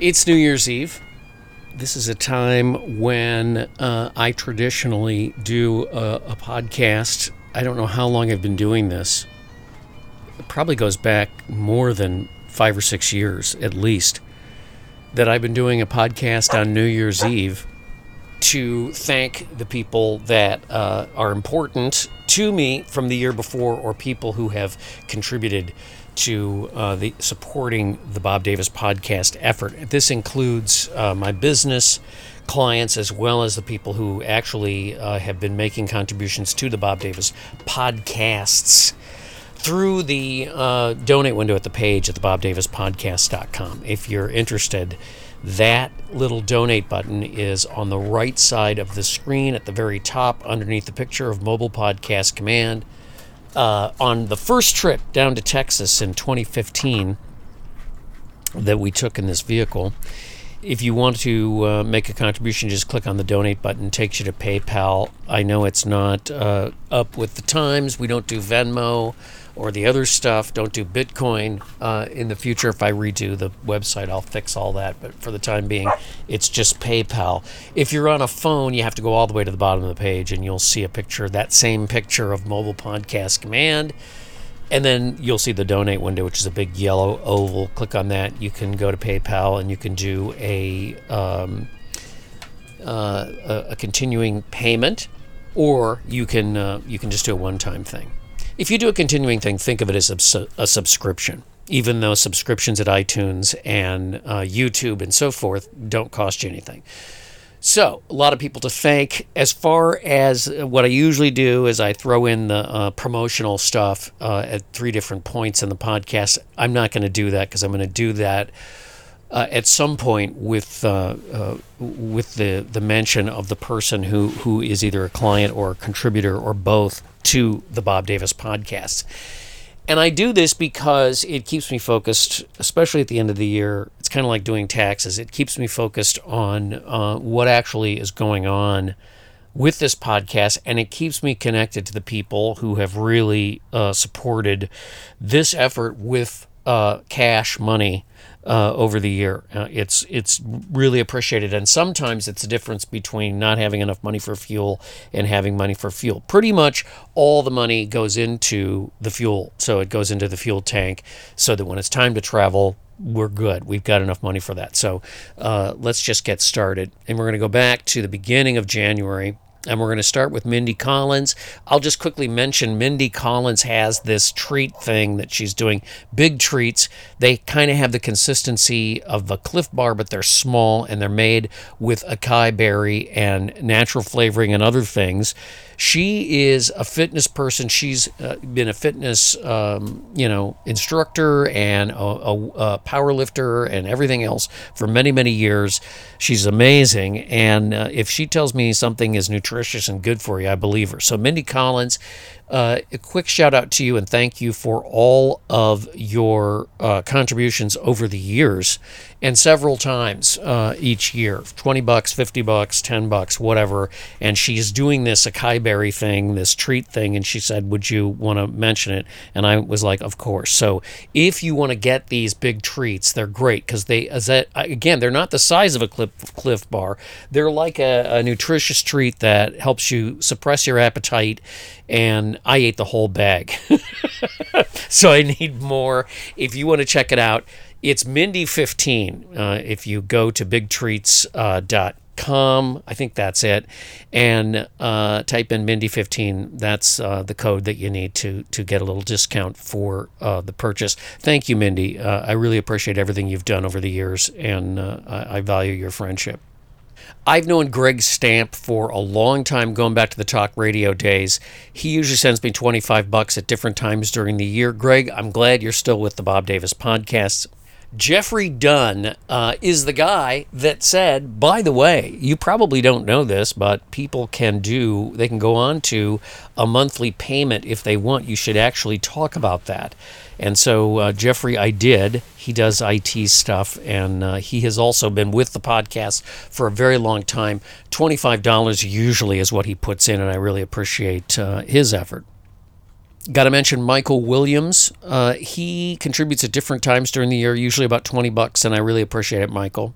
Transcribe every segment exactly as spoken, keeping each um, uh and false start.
It's New Year's Eve. This is a time when uh, I traditionally do a, a podcast. I don't know how long I've been doing this. It probably goes back more than five or six years, at least, that I've been doing a podcast on New Year's Eve to thank the people that uh, are important to me from the year before, or people who have contributed to uh, the supporting the Bob Davis podcast effort. This includes uh, my business clients, as well as the people who actually uh, have been making contributions to the Bob Davis podcasts through the uh, donate window at the page at the bob davis podcast dot com. If you're interested, that little donate button is on the right side of the screen at the very top underneath the picture of Mobile Podcast Command. Uh, on the first trip down to Texas in twenty fifteen that we took in this vehicle, if you want to uh, make a contribution, just click on the donate button. It takes you to PayPal. I know it's not uh, up with the times. We don't do Venmo or the other stuff. Don't do Bitcoin. Uh, in the future, if I redo the website, I'll fix all that. But for the time being, it's just PayPal. If you're on a phone, you have to go all the way to the bottom of the page, and you'll see a picture, that same picture of Mobile Podcast Command. And then you'll see the donate window, which is a big yellow oval. Click on that. You can go to PayPal, and you can do a um, uh, a, a continuing payment, or you can uh, you can just do a one-time thing. If you do a continuing thing, think of it as a, a subscription. Even though subscriptions at iTunes and uh, YouTube and so forth don't cost you anything. So, a lot of people to thank. As far as what I usually do is I throw in the uh, promotional stuff uh, at three different points in the podcast. I'm not going to do that because I'm going to do that uh, at some point with uh, uh, with the, the mention of the person who, who is either a client or a contributor or both to the Bob Davis podcast. And I do this because it keeps me focused, especially at the end of the year. It's kind of like doing taxes. It keeps me focused on uh, what actually is going on with this podcast, and it keeps me connected to the people who have really uh, supported this effort with uh, cash money uh, over the year. Uh, it's it's really appreciated, and sometimes it's the difference between not having enough money for fuel and having money for fuel. Pretty much all the money goes into the fuel, so it goes into the fuel tank so that when it's time to travel, we're good. We've got enough money for that. So uh, let's just get started. And we're going to go back to the beginning of January, and we're going to start with Mindy Collins. I'll just quickly mention Mindy Collins has this treat thing that she's doing, big treats. They kind of have the consistency of a Cliff Bar, but they're small, and they're made with acai berry and natural flavoring and other things. She is a fitness person. She's uh, been a fitness um, you know, instructor and a, a, a power lifter and everything else for many, many years. She's amazing, and uh, if she tells me something is nutritious, nutritious and good for you, I believe her. So Mindy Collins, uh, a quick shout out to you and thank you for all of your uh, contributions over the years, and several times uh, each year, twenty bucks, fifty bucks, ten bucks, whatever. And she's doing this acai berry thing, this treat thing. And she said, would you want to mention it? And I was like, of course. So if you want to get these big treats, they're great because they, as that, again, they're not the size of a cliff, cliff bar. They're like a, a nutritious treat that that helps you suppress your appetite, and I ate the whole bag. So I need more. If you want to check it out, it's Mindy fifteen. Uh, if you go to big treats dot com, uh, I think that's it, and uh, type in Mindy fifteen. That's uh, the code that you need to, to get a little discount for uh, the purchase. Thank you, Mindy. Uh, I really appreciate everything you've done over the years, and uh, I, I value your friendship. I've known Greg Stamp for a long time, going back to the talk radio days. He usually sends me twenty-five bucks at different times during the year. Greg, I'm glad you're still with the Bob Davis podcast. Jeffrey Dunn uh, is the guy that said, by the way, you probably don't know this, but people can do, they can go on to a monthly payment if they want. You should actually talk about that. And so, uh, Jeffrey, I did. He does I T stuff, and uh, he has also been with the podcast for a very long time. twenty-five dollars usually is what he puts in, and I really appreciate uh, his effort. Got to mention Michael Williams. Uh, he contributes at different times during the year, usually about twenty bucks, and I really appreciate it, Michael.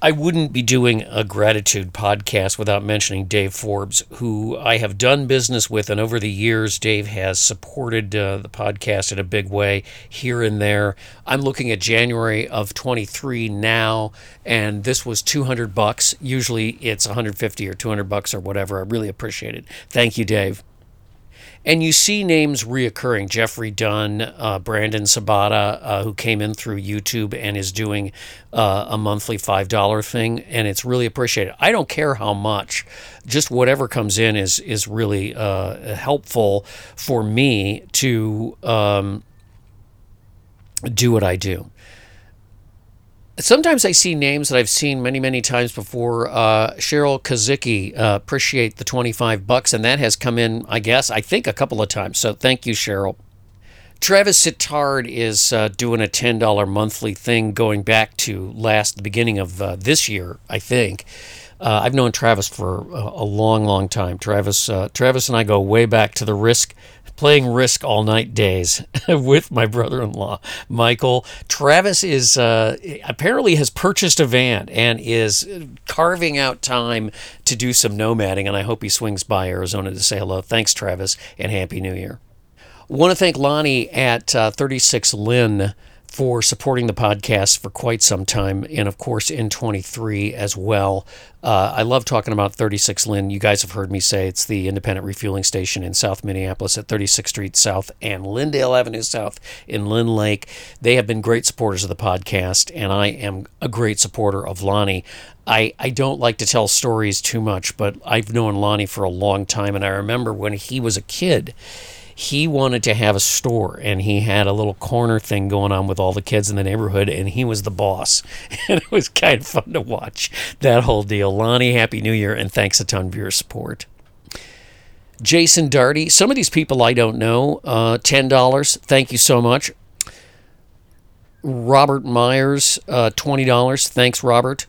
I wouldn't be doing a gratitude podcast without mentioning Dave Forbes, who I have done business with, and over the years, Dave has supported uh, the podcast in a big way here and there. I'm looking at January of twenty-three now, and this was two hundred bucks. Usually it's one hundred fifty or two hundred bucks or whatever. I really appreciate it. Thank you, Dave. And you see names reoccurring, Jeffrey Dunn, uh, Brandon Sabata, uh, who came in through YouTube and is doing uh, a monthly five dollar thing, and it's really appreciated. I don't care how much, just whatever comes in is is really uh, helpful for me to um, do what I do. Sometimes I see names that I've seen many, many times before. Uh, Cheryl Kazicki, uh, appreciate the twenty-five bucks, and that has come in, I guess, I think a couple of times. So thank you, Cheryl. Travis Sittard is uh, doing a ten dollar monthly thing going back to last, the beginning of uh, this year, I think. Uh, I've known Travis for a, a long, long time. Travis, uh, Travis and I go way back to the Risk, playing Risk all night days with my brother-in-law, Michael. Travis is uh, apparently has purchased a van and is carving out time to do some nomading, and I hope he swings by Arizona to say hello. Thanks, Travis, and Happy New Year. I want to thank Lonnie at uh, thirty-six Lynn for supporting the podcast for quite some time, and of course in twenty-three as well. Uh, I love talking about thirty-six Lynn. You guys have heard me say it's the independent refueling station in South Minneapolis at thirty-sixth Street South and Lyndale Avenue South in Lynn Lake. They have been great supporters of the podcast, and I am a great supporter of Lonnie. I, I don't like to tell stories too much, but I've known Lonnie for a long time, and I remember when he was a kid, he wanted to have a store, and he had a little corner thing going on with all the kids in the neighborhood, and he was the boss. And it was kind of fun to watch that whole deal. Lonnie, Happy New Year, and thanks a ton for your support. Jason Daugherty, some of these people I don't know, uh, ten dollars, thank you so much. Robert Myers, uh, twenty dollars, thanks, Robert.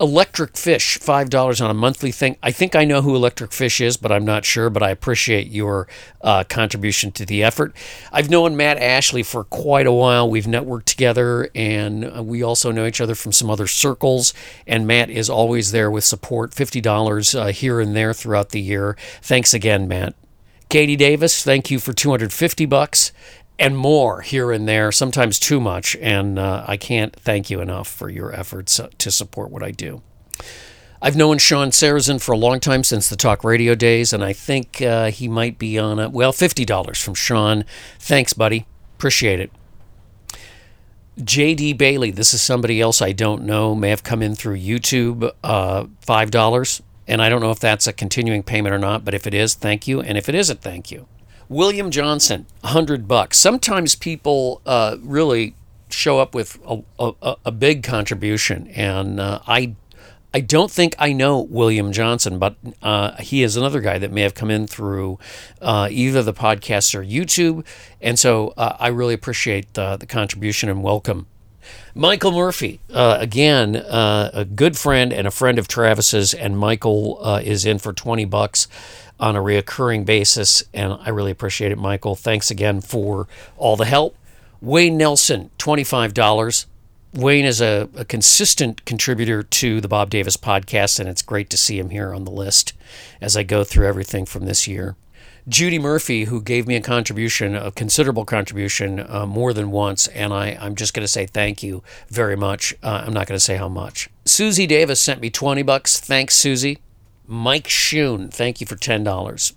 Electric Fish, five dollars on a monthly thing. I think I know who Electric Fish is, but I'm not sure, but I appreciate your uh, contribution to the effort. I've known Matt Ashley for quite a while. We've networked together, and we also know each other from some other circles, and Matt is always there with support, fifty dollars uh, here and there throughout the year. Thanks again, Matt. Katie Davis, thank you for two hundred fifty bucks and more here and there, sometimes too much, and uh, I can't thank you enough for your efforts to support what I do. I've known Sean Sarazen for a long time, since the talk radio days, and I think uh, he might be on a, well, fifty dollars from Sean. Thanks, buddy. Appreciate it. J D Bailey, this is somebody else I don't know, may have come in through YouTube, uh, five dollars, and I don't know if that's a continuing payment or not, but if it is, thank you, and if it isn't, thank you. William Johnson, one hundred bucks. Sometimes people uh, really show up with a, a, a big contribution, and uh, I I don't think I know William Johnson, but uh, he is another guy that may have come in through uh, either the podcast or YouTube, and so uh, I really appreciate the, the contribution and welcome. Michael Murphy, uh, again, uh, a good friend and a friend of Travis's, and Michael uh, is in for twenty bucks on a reoccurring basis, and I really appreciate it, Michael. Thanks again for all the help. Wayne Nelson, twenty-five dollars. Wayne is a, a consistent contributor to the Bob Davis podcast, and it's great to see him here on the list as I go through everything from this year. Judy Murphy, who gave me a contribution, a considerable contribution, uh, more than once, and I, I'm just going to say thank you very much. Uh, I'm not going to say how much. Susie Davis sent me twenty bucks. Thanks, Susie. Mike Schoon, thank you for ten dollars.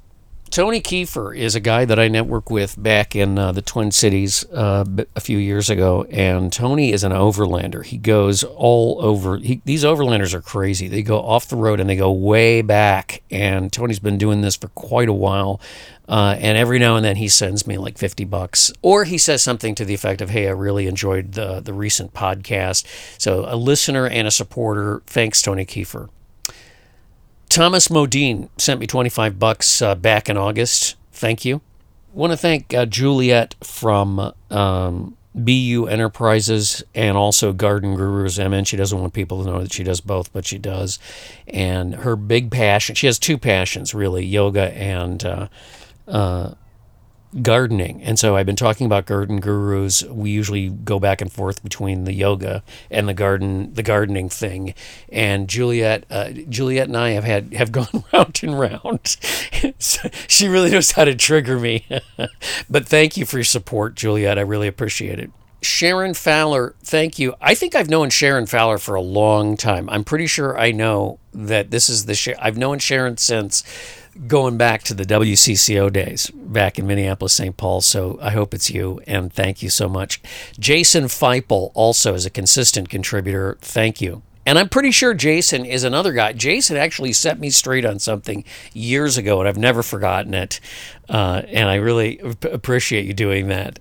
Tony Kiefer is a guy that I network with back in uh, the Twin Cities uh, a few years ago, and Tony is an overlander. He goes all over. He, these overlanders are crazy. They go off the road, and they go way back, and Tony's been doing this for quite a while, uh, and every now and then he sends me like fifty bucks, or he says something to the effect of, hey, I really enjoyed the, the recent podcast. So a listener and a supporter. Thanks, Tony Kiefer. Thomas Modine sent me twenty-five bucks uh, back in August. Thank you. Want to thank uh, Juliet from um, B U Enterprises and also Garden Gurus M N. She doesn't want people to know that she does both, but she does. And her big passion, she has two passions, really, yoga and uh, uh, gardening. And so I've been talking about garden gurus. We usually go back and forth between the yoga and the garden, the gardening thing. And Juliet, uh, Juliet and I have had, have gone round and round. She really knows how to trigger me, but thank you for your support, Juliet. I really appreciate it. Sharon Fowler, thank you. I think I've known Sharon Fowler for a long time. I'm pretty sure I know that this is the sh- I've known Sharon since going back to the W C C O days back in Minneapolis, Saint Paul. So I hope it's you, and thank you so much. Jason Feipel also is a consistent contributor. Thank you. And I'm pretty sure Jason is another guy. Jason actually set me straight on something years ago, and I've never forgotten it. Uh, and I really appreciate you doing that.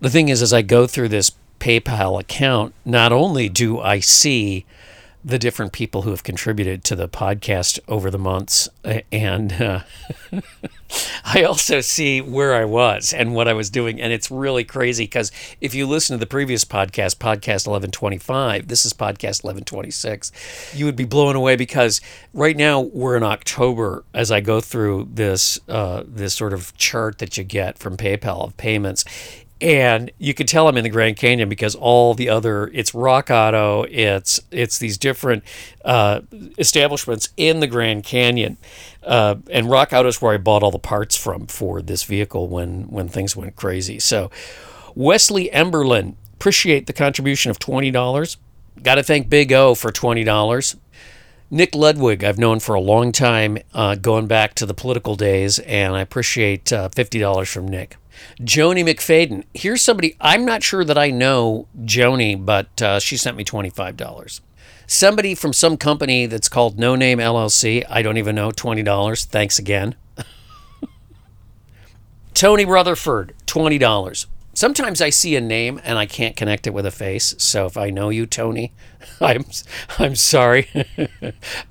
The thing is, as I go through this PayPal account, not only do I see the different people who have contributed to the podcast over the months, and uh, I also see where I was and what I was doing. And it's really crazy, because if you listen to the previous podcast, podcast eleven twenty-five, this is podcast eleven twenty-six, you would be blown away, because right now we're in October. As I go through this uh, this sort of chart that you get from PayPal of payments, and you could tell I'm in the Grand Canyon, because all the other, it's Rock Auto, it's it's these different uh, establishments in the Grand Canyon. Uh, and Rock Auto is where I bought all the parts from for this vehicle when, when things went crazy. So Wesley Emberlin, appreciate the contribution of twenty dollars. Got to thank Big O for twenty dollars. Nick Ludwig, I've known for a long time, uh, going back to the political days, and I appreciate uh, fifty dollars from Nick. Joni McFadden, here's somebody, I'm not sure that I know Joni, but uh, she sent me twenty-five dollars. Somebody from some company that's called No Name L L C, I don't even know, twenty dollars. Thanks again. Tony Rutherford, twenty dollars. Sometimes I see a name and I can't connect it with a face. So if I know you, Tony, I'm I'm sorry.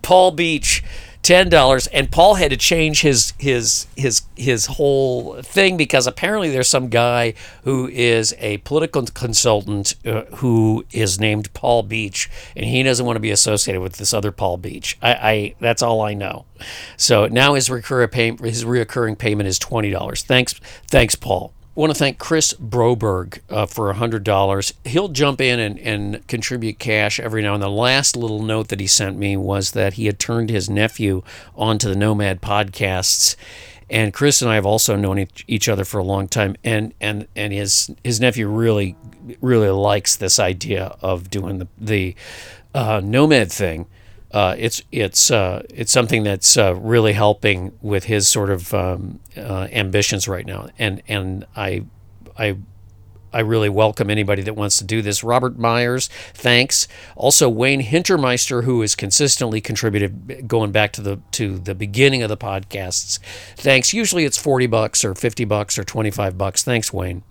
Paul Beach, ten dollars. And Paul had to change his his his his whole thing, because apparently there's some guy who is a political consultant uh, who is named Paul Beach, and he doesn't want to be associated with this other Paul Beach. I, I that's all I know. So now his recurring payment his reoccurring payment is twenty dollars. Thanks thanks Paul. I want to thank Chris Broberg uh, for one hundred dollars. He'll jump in and, and contribute cash every now and then. The last little note that he sent me was that he had turned his nephew onto the Nomad podcasts. And Chris and I have also known each other for a long time. And and, and his his nephew really, really likes this idea of doing the, the uh, Nomad thing. Uh, it's it's uh, it's something that's uh, really helping with his sort of um, uh, ambitions right now, and and I I I really welcome anybody that wants to do this. Robert Myers, thanks. Also Wayne Hintermeister, who has consistently contributed going back to the to the beginning of the podcasts. Thanks. Usually it's forty bucks or fifty bucks or twenty five bucks. Thanks, Wayne.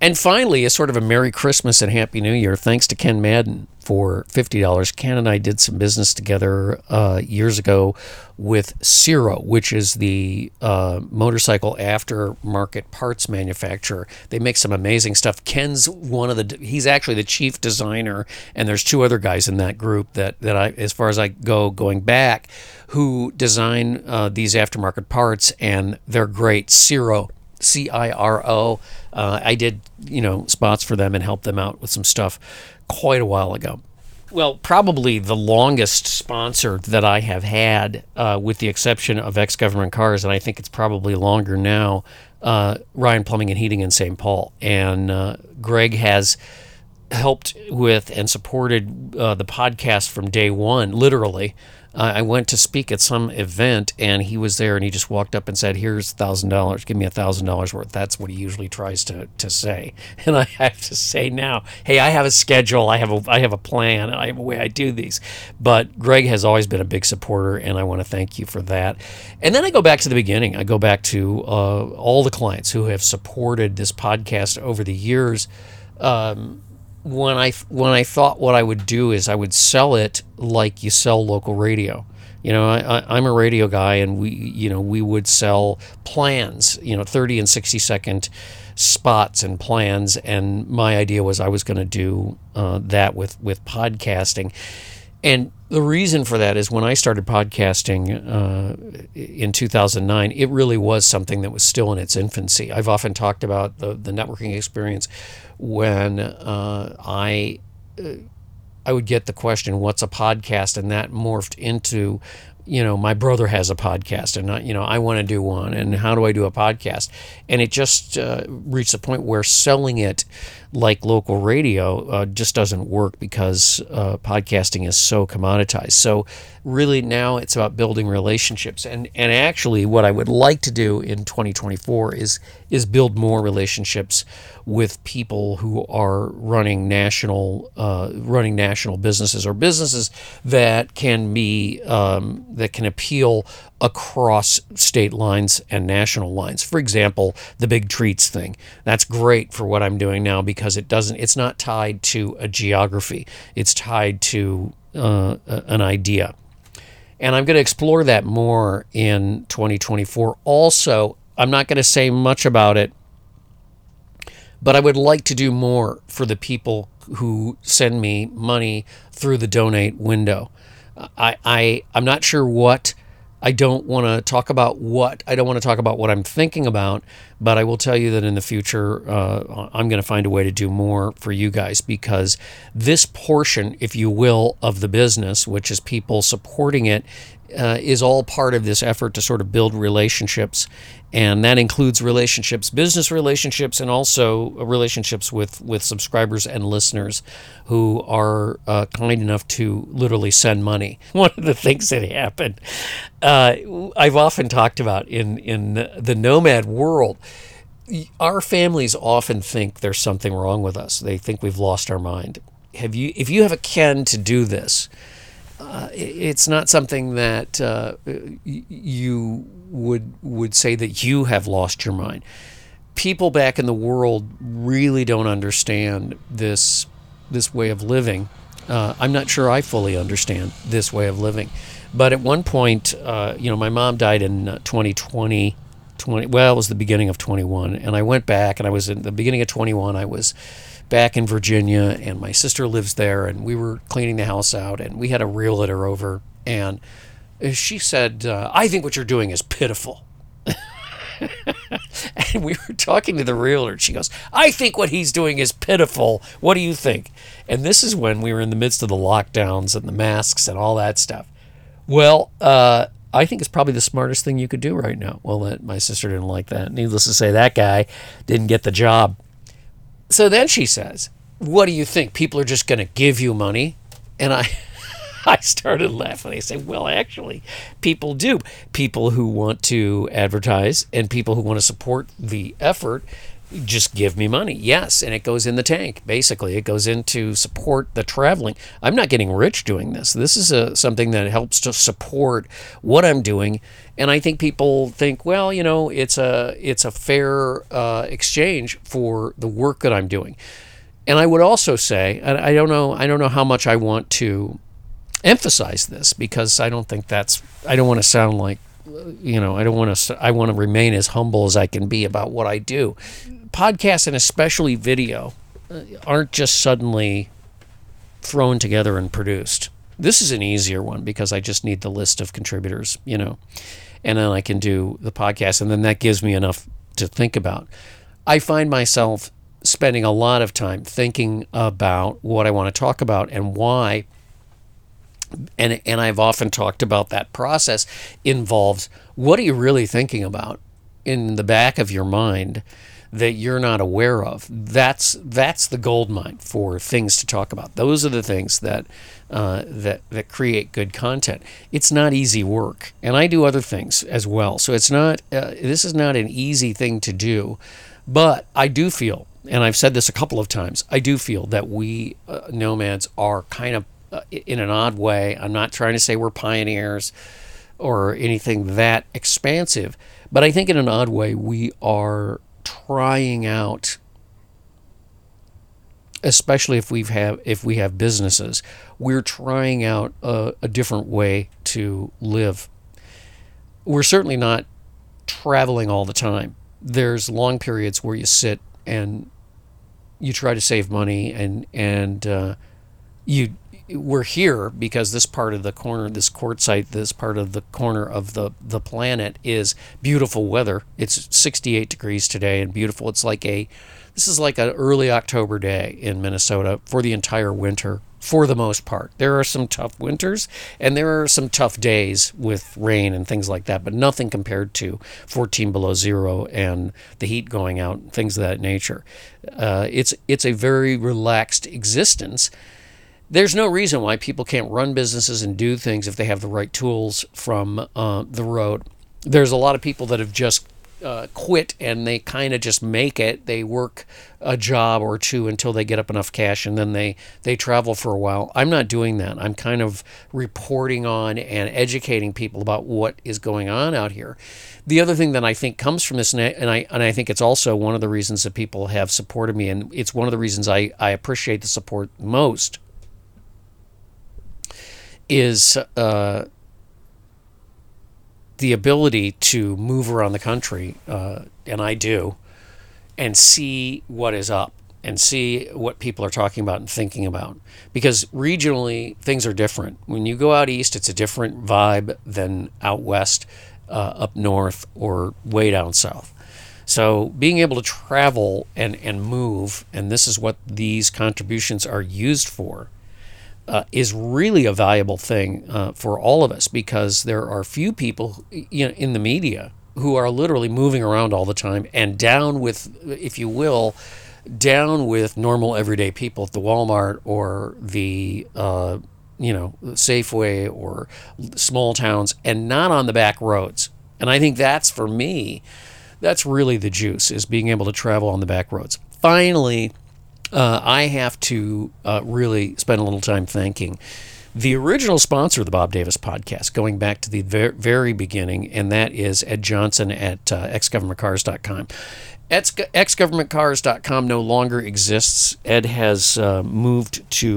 And finally, a sort of a Merry Christmas and Happy New Year. Thanks to Ken Madden for fifty dollars. Ken and I did some business together uh, years ago with Ciro, which is the uh, motorcycle aftermarket parts manufacturer. They make some amazing stuff. Ken's one of the, he's actually the chief designer, and there's two other guys in that group that, that I, as far as I go, going back, who design uh, these aftermarket parts, and they're great. Ciro. C I R O. Uh, I did, you know, spots for them and helped them out with some stuff quite a while ago. Well, probably the longest sponsor that I have had, uh, with the exception of Ex-Government Cars, and I think it's probably longer now, uh, Ryan Plumbing and Heating in Saint Paul. And uh, Greg has helped with and supported uh, the podcast from day one, literally. I went to speak at some event, and he was there, and he just walked up and said, here's one thousand dollars. Give me one thousand dollars worth. That's what he usually tries to, to say. And I have to say now, hey, I have a schedule. I have a, I have a plan. I have a way I do these. But Greg has always been a big supporter, and I want to thank you for that. And then I go back to the beginning. I go back to uh, all the clients who have supported this podcast over the years. Um When I when I thought what I would do is I would sell it like you sell local radio. You know, I, I, I'm a radio guy, and we, you know, we would sell plans, you know, thirty and sixty second spots and plans. And my idea was I was going to do uh, that with, with podcasting. And the reason for that is when I started podcasting uh, in two thousand nine, it really was something that was still in its infancy. I've often talked about the, the networking experience when uh, I uh, I would get the question, what's a podcast? And that morphed into, you know, my brother has a podcast and, I, you know, I want to do one. And how do I do a podcast? And it just uh, reached the point where selling it like local radio uh, just doesn't work because uh, podcasting is so commoditized. So really now it's about building relationships. And and actually what I would like to do in twenty twenty-four is is build more relationships with people who are running national uh, running national businesses or businesses that can be um, that can appeal across state lines and national lines. For example, the Big Treats thing. That's great for what I'm doing now because it doesn't, it's not tied to a geography. It's tied to uh, an idea. And I'm going to explore that more in twenty twenty-four. Also, I'm not going to say much about it, but I would like to do more for the people who send me money through the donate window. I, I, I'm not sure what I don't want to talk about what, I don't want to talk about what I'm thinking about, but I will tell you that in the future, uh, I'm going to find a way to do more for you guys because this portion, if you will, of the business, which is people supporting it, uh, is all part of this effort to sort of build relationships. And that includes relationships, business relationships, and also relationships with, with subscribers and listeners who are uh, kind enough to literally send money. One of the things that happened, uh, I've often talked about in, in the nomad world, our families often think there's something wrong with us. They think we've lost our mind. Have you, if you have a ken to do this, Uh, it's not something that uh, you would would say that you have lost your mind. People back in the world really don't understand this this way of living. Uh, I'm not sure I fully understand this way of living. But at one point, uh, you know, my mom died in twenty twenty. twenty well, it was the beginning of twenty-one, and I went back, and I was in the beginning of twenty-one. I was back in Virginia, and my sister lives there, and we were cleaning the house out, and we had a realtor over, and she said, uh, I think what you're doing is pitiful. And we were talking to the realtor, and she goes, I think what he's doing is pitiful. What do you think? And this is when we were in the midst of the lockdowns and the masks and all that stuff. Well, uh, I think it's probably the smartest thing you could do right now. Well, that, my sister didn't like that. Needless to say, that guy didn't get the job. So then she says, what do you think? People are just going to give you money? And I I started laughing. I said, well, actually, people do. People who want to advertise and people who want to support the effort just give me money. Yes, and it goes in the tank. Basically, it goes in to support the traveling. I'm not getting rich doing this. This is a, something that helps to support what I'm doing. And I think people think, well, you know, it's a it's a fair uh, exchange for the work that I'm doing. And I would also say, I, I don't know, I don't know how much I want to emphasize this because I don't think that's, I don't want to sound like, you know, I don't want to, I want to remain as humble as I can be about what I do. Podcasts and especially video aren't just suddenly thrown together and produced. This is an easier one because I just need the list of contributors, you know, and then I can do the podcast, and then that gives me enough to think about. I find myself spending a lot of time thinking about what I want to talk about and why, and and I've often talked about that process involves what are you really thinking about in the back of your mind that you're not aware of. That's that's the gold mine for things to talk about. Those are the things that uh, that that create good content. It's not easy work, and I do other things as well. So it's not uh, this is not an easy thing to do, but I do feel, and I've said this a couple of times, I do feel that we uh, nomads are kind of uh, in an odd way. I'm not trying to say we're pioneers or anything that expansive, but I think in an odd way we are trying out, especially if we've have if we have businesses, we're trying out a, a different way to live. We're certainly not traveling all the time. There's long periods where you sit and you try to save money, and and uh, you we're here because this part of the corner, this quartzite, this part of the corner of the, the planet is beautiful weather. It's sixty-eight degrees today and beautiful. It's like a, this is like an early October day in Minnesota for the entire winter, for the most part. There are some tough winters and there are some tough days with rain and things like that, but nothing compared to fourteen below zero and the heat going out, things of that nature. Uh, it's it's a very relaxed existence. There's no reason why people can't run businesses and do things if they have the right tools from uh, the road. There's a lot of people that have just uh, quit and they kind of just make it. They work a job or two until they get up enough cash and then they, they travel for a while. I'm not doing that. I'm kind of reporting on and educating people about what is going on out here. The other thing that I think comes from this, and I and I think it's also one of the reasons that people have supported me, and it's one of the reasons I, I appreciate the support most, is uh, the ability to move around the country, uh, and I do, and see what is up and see what people are talking about and thinking about. Because regionally, things are different. When you go out east, it's a different vibe than out west, uh, up north, or way down south. So being able to travel and, and move, and this is what these contributions are used for, Uh, is really a valuable thing uh, for all of us, because there are few people, you know, in the media who are literally moving around all the time and down with, if you will, down with normal everyday people at the Walmart or the, uh, you know, Safeway or small towns, and not on the back roads. And I think that's, for me, that's really the juice, is being able to travel on the back roads. Finally, Uh, I have to uh, really spend a little time thanking the original sponsor of the Bob Davis podcast, going back to the ver- very beginning, and that is Ed Johnson at uh, ex government cars dot com. ex government cars dot com no longer exists. Ed has uh, moved to,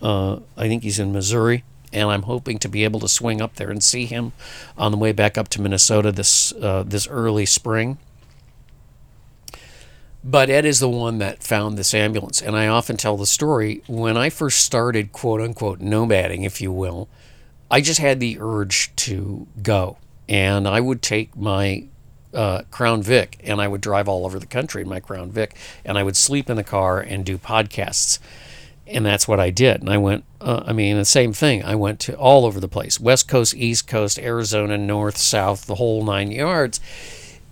uh, I think he's in Missouri, and I'm hoping to be able to swing up there and see him on the way back up to Minnesota this uh, this early spring. But Ed is the one that found this ambulance. And I often tell the story, when I first started, quote unquote, nomading, if you will, I just had the urge to go. And I would take my uh, Crown Vic and I would drive all over the country in my Crown Vic. And I would sleep in the car and do podcasts. And that's what I did. And I went, uh, I mean, the same thing. I went to all over the place, West Coast, East Coast, Arizona, North, South, the whole nine yards.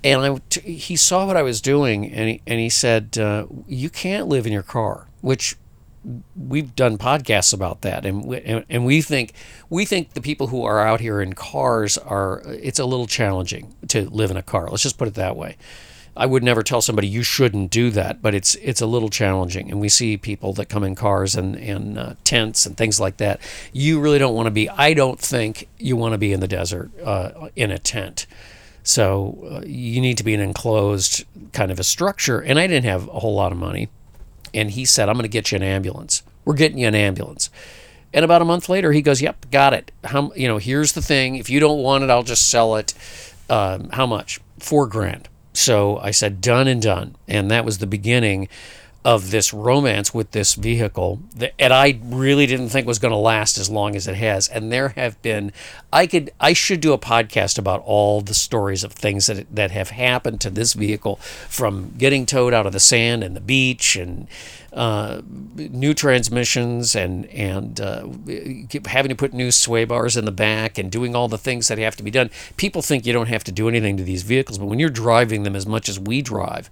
And I, he saw what I was doing, and he, and he said, uh, you can't live in your car, which we've done podcasts about that. And we, and, and we think we think the people who are out here in cars are, it's a little challenging to live in a car. Let's just put it that way. I would never tell somebody you shouldn't do that, but it's it's a little challenging. And we see people that come in cars and, and uh, tents and things like that. You really don't want to be, I don't think you want to be in the desert uh, in a tent. So uh, you need to be an enclosed kind of a structure. And I didn't have a whole lot of money. And he said, I'm going to get you an ambulance. We're getting you an ambulance. And about a month later, he goes, yep, got it. How, you know, here's the thing. If you don't want it, I'll just sell it. Um, how much? Four grand. So I said, done and done. And that was the beginning of this romance with this vehicle that and I really didn't think was going to last as long as it has. And there have been, I could, I should do a podcast about all the stories of things that that have happened to this vehicle, from getting towed out of the sand and the beach, and uh, new transmissions, and and uh, having to put new sway bars in the back, and doing all the things that have to be done. People think you don't have to do anything to these vehicles, but when you're driving them as much as we drive,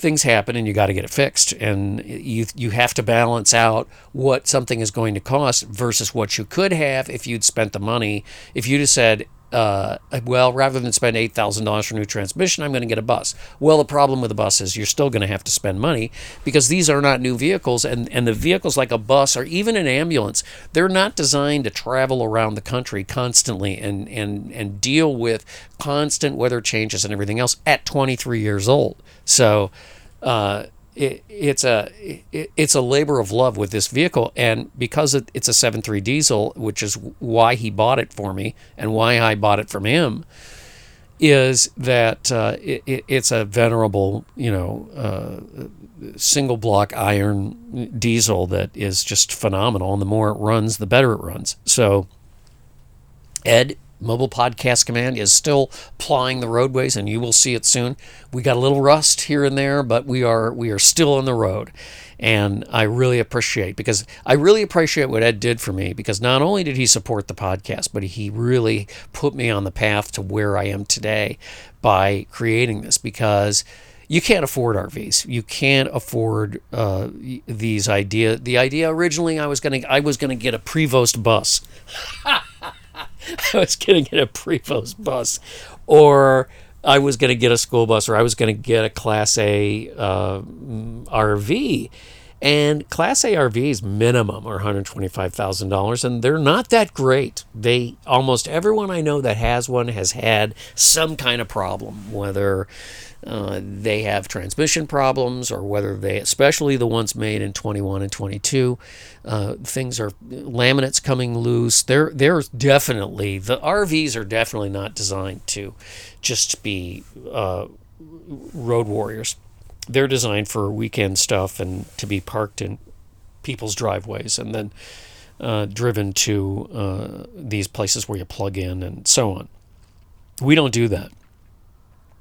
things happen and you got to get it fixed. And you you have to balance out what something is going to cost versus what you could have if you'd spent the money. If you'd have said, uh, well, rather than spend eight thousand dollars for a new transmission, I'm going to get a bus. Well, the problem with the bus is you're still going to have to spend money, because these are not new vehicles. And, and the vehicles like a bus or even an ambulance, they're not designed to travel around the country constantly and, and, and deal with constant weather changes and everything else at twenty-three years old. So uh, it, it's a it, it's a labor of love with this vehicle. And because it, it's a seven three diesel, which is why he bought it for me and why I bought it from him, is that uh, it, it's a venerable, you know, uh, single block iron diesel that is just phenomenal. And the more it runs, the better it runs. So Ed, Mobile Podcast Command, is still plying the roadways, and you will see it soon. We got a little rust here and there, but we are we are still on the road. And I really appreciate, because I really appreciate what Ed did for me, because not only did he support the podcast, but he really put me on the path to where I am today by creating this, because you can't afford R Vs. You can't afford uh, these idea. The idea originally, I was going to I was going to get a Prevost bus. I was going to get a Prevost bus, or I was going to get a school bus, or I was going to get a Class A uh, R V. And Class A R Vs minimum are one hundred twenty-five thousand dollars, and they're not that great. They almost everyone I know that has one has had some kind of problem, whether uh, they have transmission problems or whether they, especially the ones made in twenty-one and twenty-two, uh, things are laminates coming loose. They're they're definitely the R Vs are definitely not designed to just be uh, road warriors. They're designed for weekend stuff and to be parked in people's driveways and then uh, driven to uh, these places where you plug in and so on. We don't do that.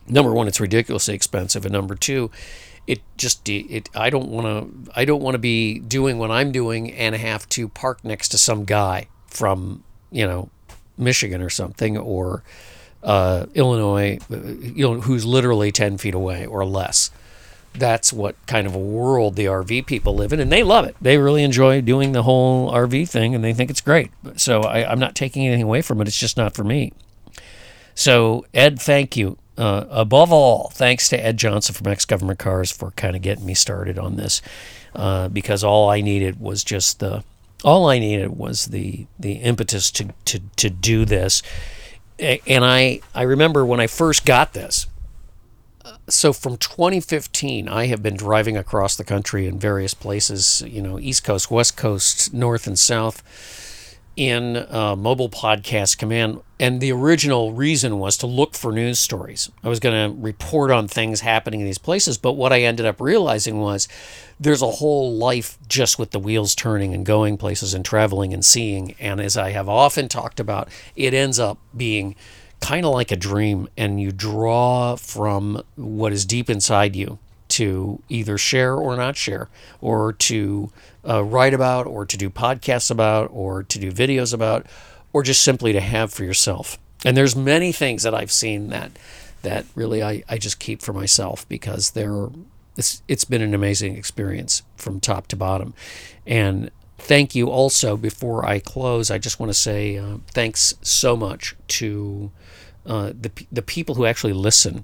Number one, it's ridiculously expensive, and number two, it just it. I don't want to. I don't want to be doing what I'm doing and have to park next to some guy from, you know, Michigan or something, or uh, Illinois, you know, who's literally ten feet away or less. That's what kind of a world the R V people live in, and they love it. They really enjoy doing the whole R V thing, and they think it's great. So I, I'm not taking anything away from it. It's just not for me. So, Ed, thank you. Uh, above all, thanks to Ed Johnson from Ex Government Cars for kind of getting me started on this, uh, because all I needed was just the all I needed was the the impetus to to to do this. And I I remember when I first got this. So from twenty fifteen, I have been driving across the country in various places, you know, East Coast, West Coast, North and South, in uh, Mobile Podcast Command. And the original reason was to look for news stories. I was going to report on things happening in these places. But what I ended up realizing was there's a whole life just with the wheels turning and going places and traveling and seeing. And as I have often talked about, it ends up being kind of like a dream, and you draw from what is deep inside you to either share or not share, or to uh, write about, or to do podcasts about, or to do videos about, or just simply to have for yourself. And there's many things that I've seen that that really I, I just keep for myself, because they're it's, it's been an amazing experience from top to bottom. And thank you also. Before I close, I just want to say uh, thanks so much to uh, the the people who actually listen.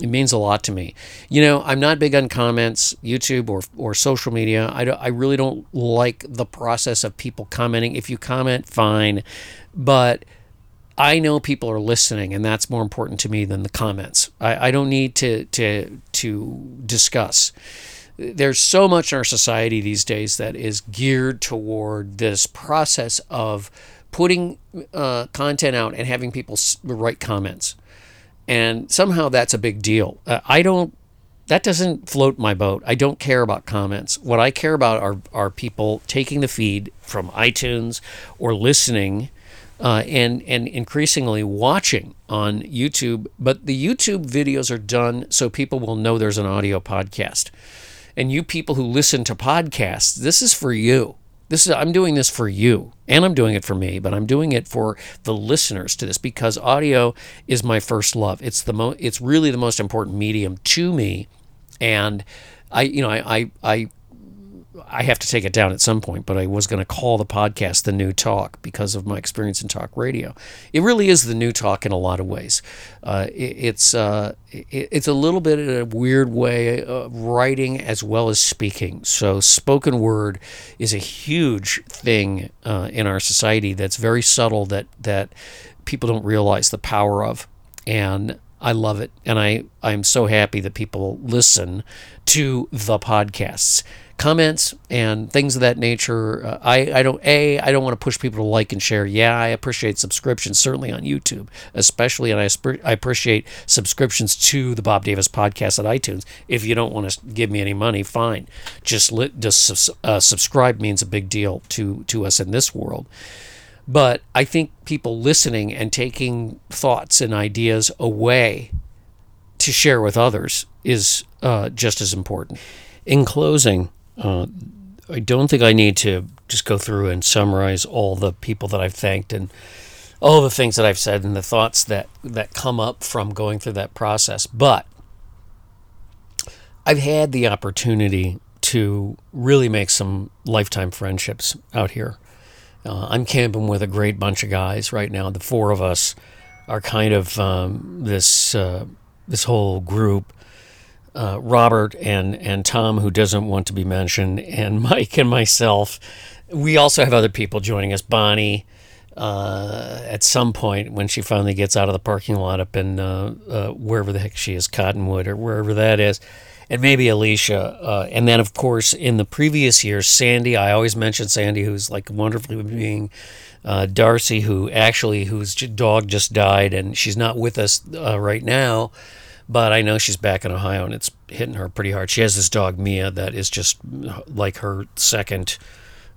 It means a lot to me. You know, I'm not big on comments, YouTube or or social media. I, do, I really don't like the process of people commenting. If you comment, fine. But I know people are listening, and that's more important to me than the comments. I, I don't need to to to discuss. There's so much in our society these days that is geared toward this process of putting uh, content out and having people write comments. And somehow that's a big deal. Uh, I don't, that doesn't float my boat. I don't care about comments. What I care about are, are people taking the feed from iTunes or listening uh, and, and increasingly watching on YouTube. But the YouTube videos are done so people will know there's an audio podcast. And you people who listen to podcasts, this is for you. This is I'm doing this for you, and I'm doing it for me, but I'm doing it for the listeners to this, because audio is my first love. It's the mo- It's really the most important medium to me, and I, you know, I, I, I, I have to take it down at some point. But I was going to call the podcast the new talk because of my experience in talk radio. It really is the new talk in a lot of ways. Uh, it, it's uh, it, it's a little bit in a weird way of writing as well as speaking. So spoken word is a huge thing uh, in our society that's very subtle, that that people don't realize the power of. And I love it, and I, I'm so happy that people listen to the podcasts. Comments and things of that nature, uh, I, I don't A, I don't want to push people to like and share. Yeah, I appreciate subscriptions, certainly on YouTube, especially, and I, I appreciate subscriptions to the Bob Davis Podcast at iTunes. If you don't want to give me any money, fine. Just, lit, just uh, subscribe means a big deal to, to us in this world. But I think people listening and taking thoughts and ideas away to share with others is uh, just as important. In closing, uh, I don't think I need to just go through and summarize all the people that I've thanked and all the things that I've said and the thoughts that, that come up from going through that process. But I've had the opportunity to really make some lifetime friendships out here. Uh, I'm camping with a great bunch of guys right now. The four of us are kind of um, this uh, this whole group. Uh, Robert and, and Tom, who doesn't want to be mentioned, and Mike and myself. We also have other people joining us. Bonnie, uh, at some point when she finally gets out of the parking lot up in uh, uh, wherever the heck she is, Cottonwood or wherever that is. And maybe Alicia. Uh, and then, of course, in the previous years, Sandy. I always mention Sandy, who's like a wonderful being. Uh, Darcy, who actually, whose dog just died, and she's not with us uh, right now. But I know she's back in Ohio, and it's hitting her pretty hard. She has this dog, Mia, that is just like her second.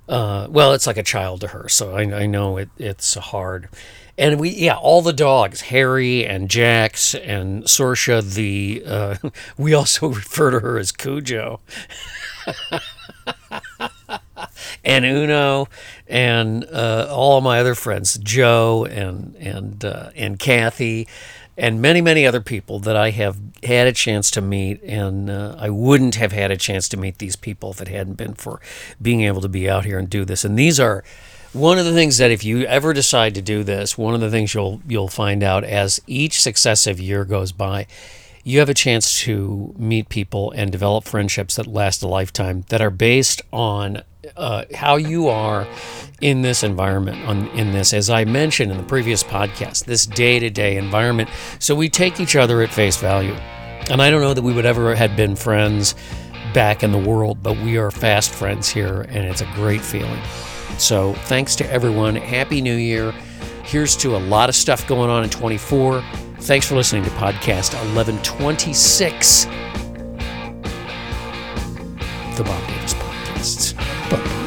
Uh, well, it's like a child to her, so I, I know it, it's hard. And we, yeah, all the dogs, Harry and Jax and Sorsha, the, uh, we also refer to her as Cujo, and Uno, and uh, all my other friends, Joe and and uh, and Kathy, and many, many other people that I have had a chance to meet, and uh, I wouldn't have had a chance to meet these people if it hadn't been for being able to be out here and do this. And these are... One of the things that if you ever decide to do this, one of the things you'll you'll find out as each successive year goes by, you have a chance to meet people and develop friendships that last a lifetime, that are based on uh, how you are in this environment, on in this, as I mentioned in the previous podcast, this day-to-day environment. So we take each other at face value. And I don't know that we would ever have been friends back in the world, but we are fast friends here, and it's a great feeling. So thanks to everyone. Happy New Year. Here's to a lot of stuff going on in twenty-four. Thanks for listening to Podcast eleven twenty-six, the Bob Davis Podcasts. Bye.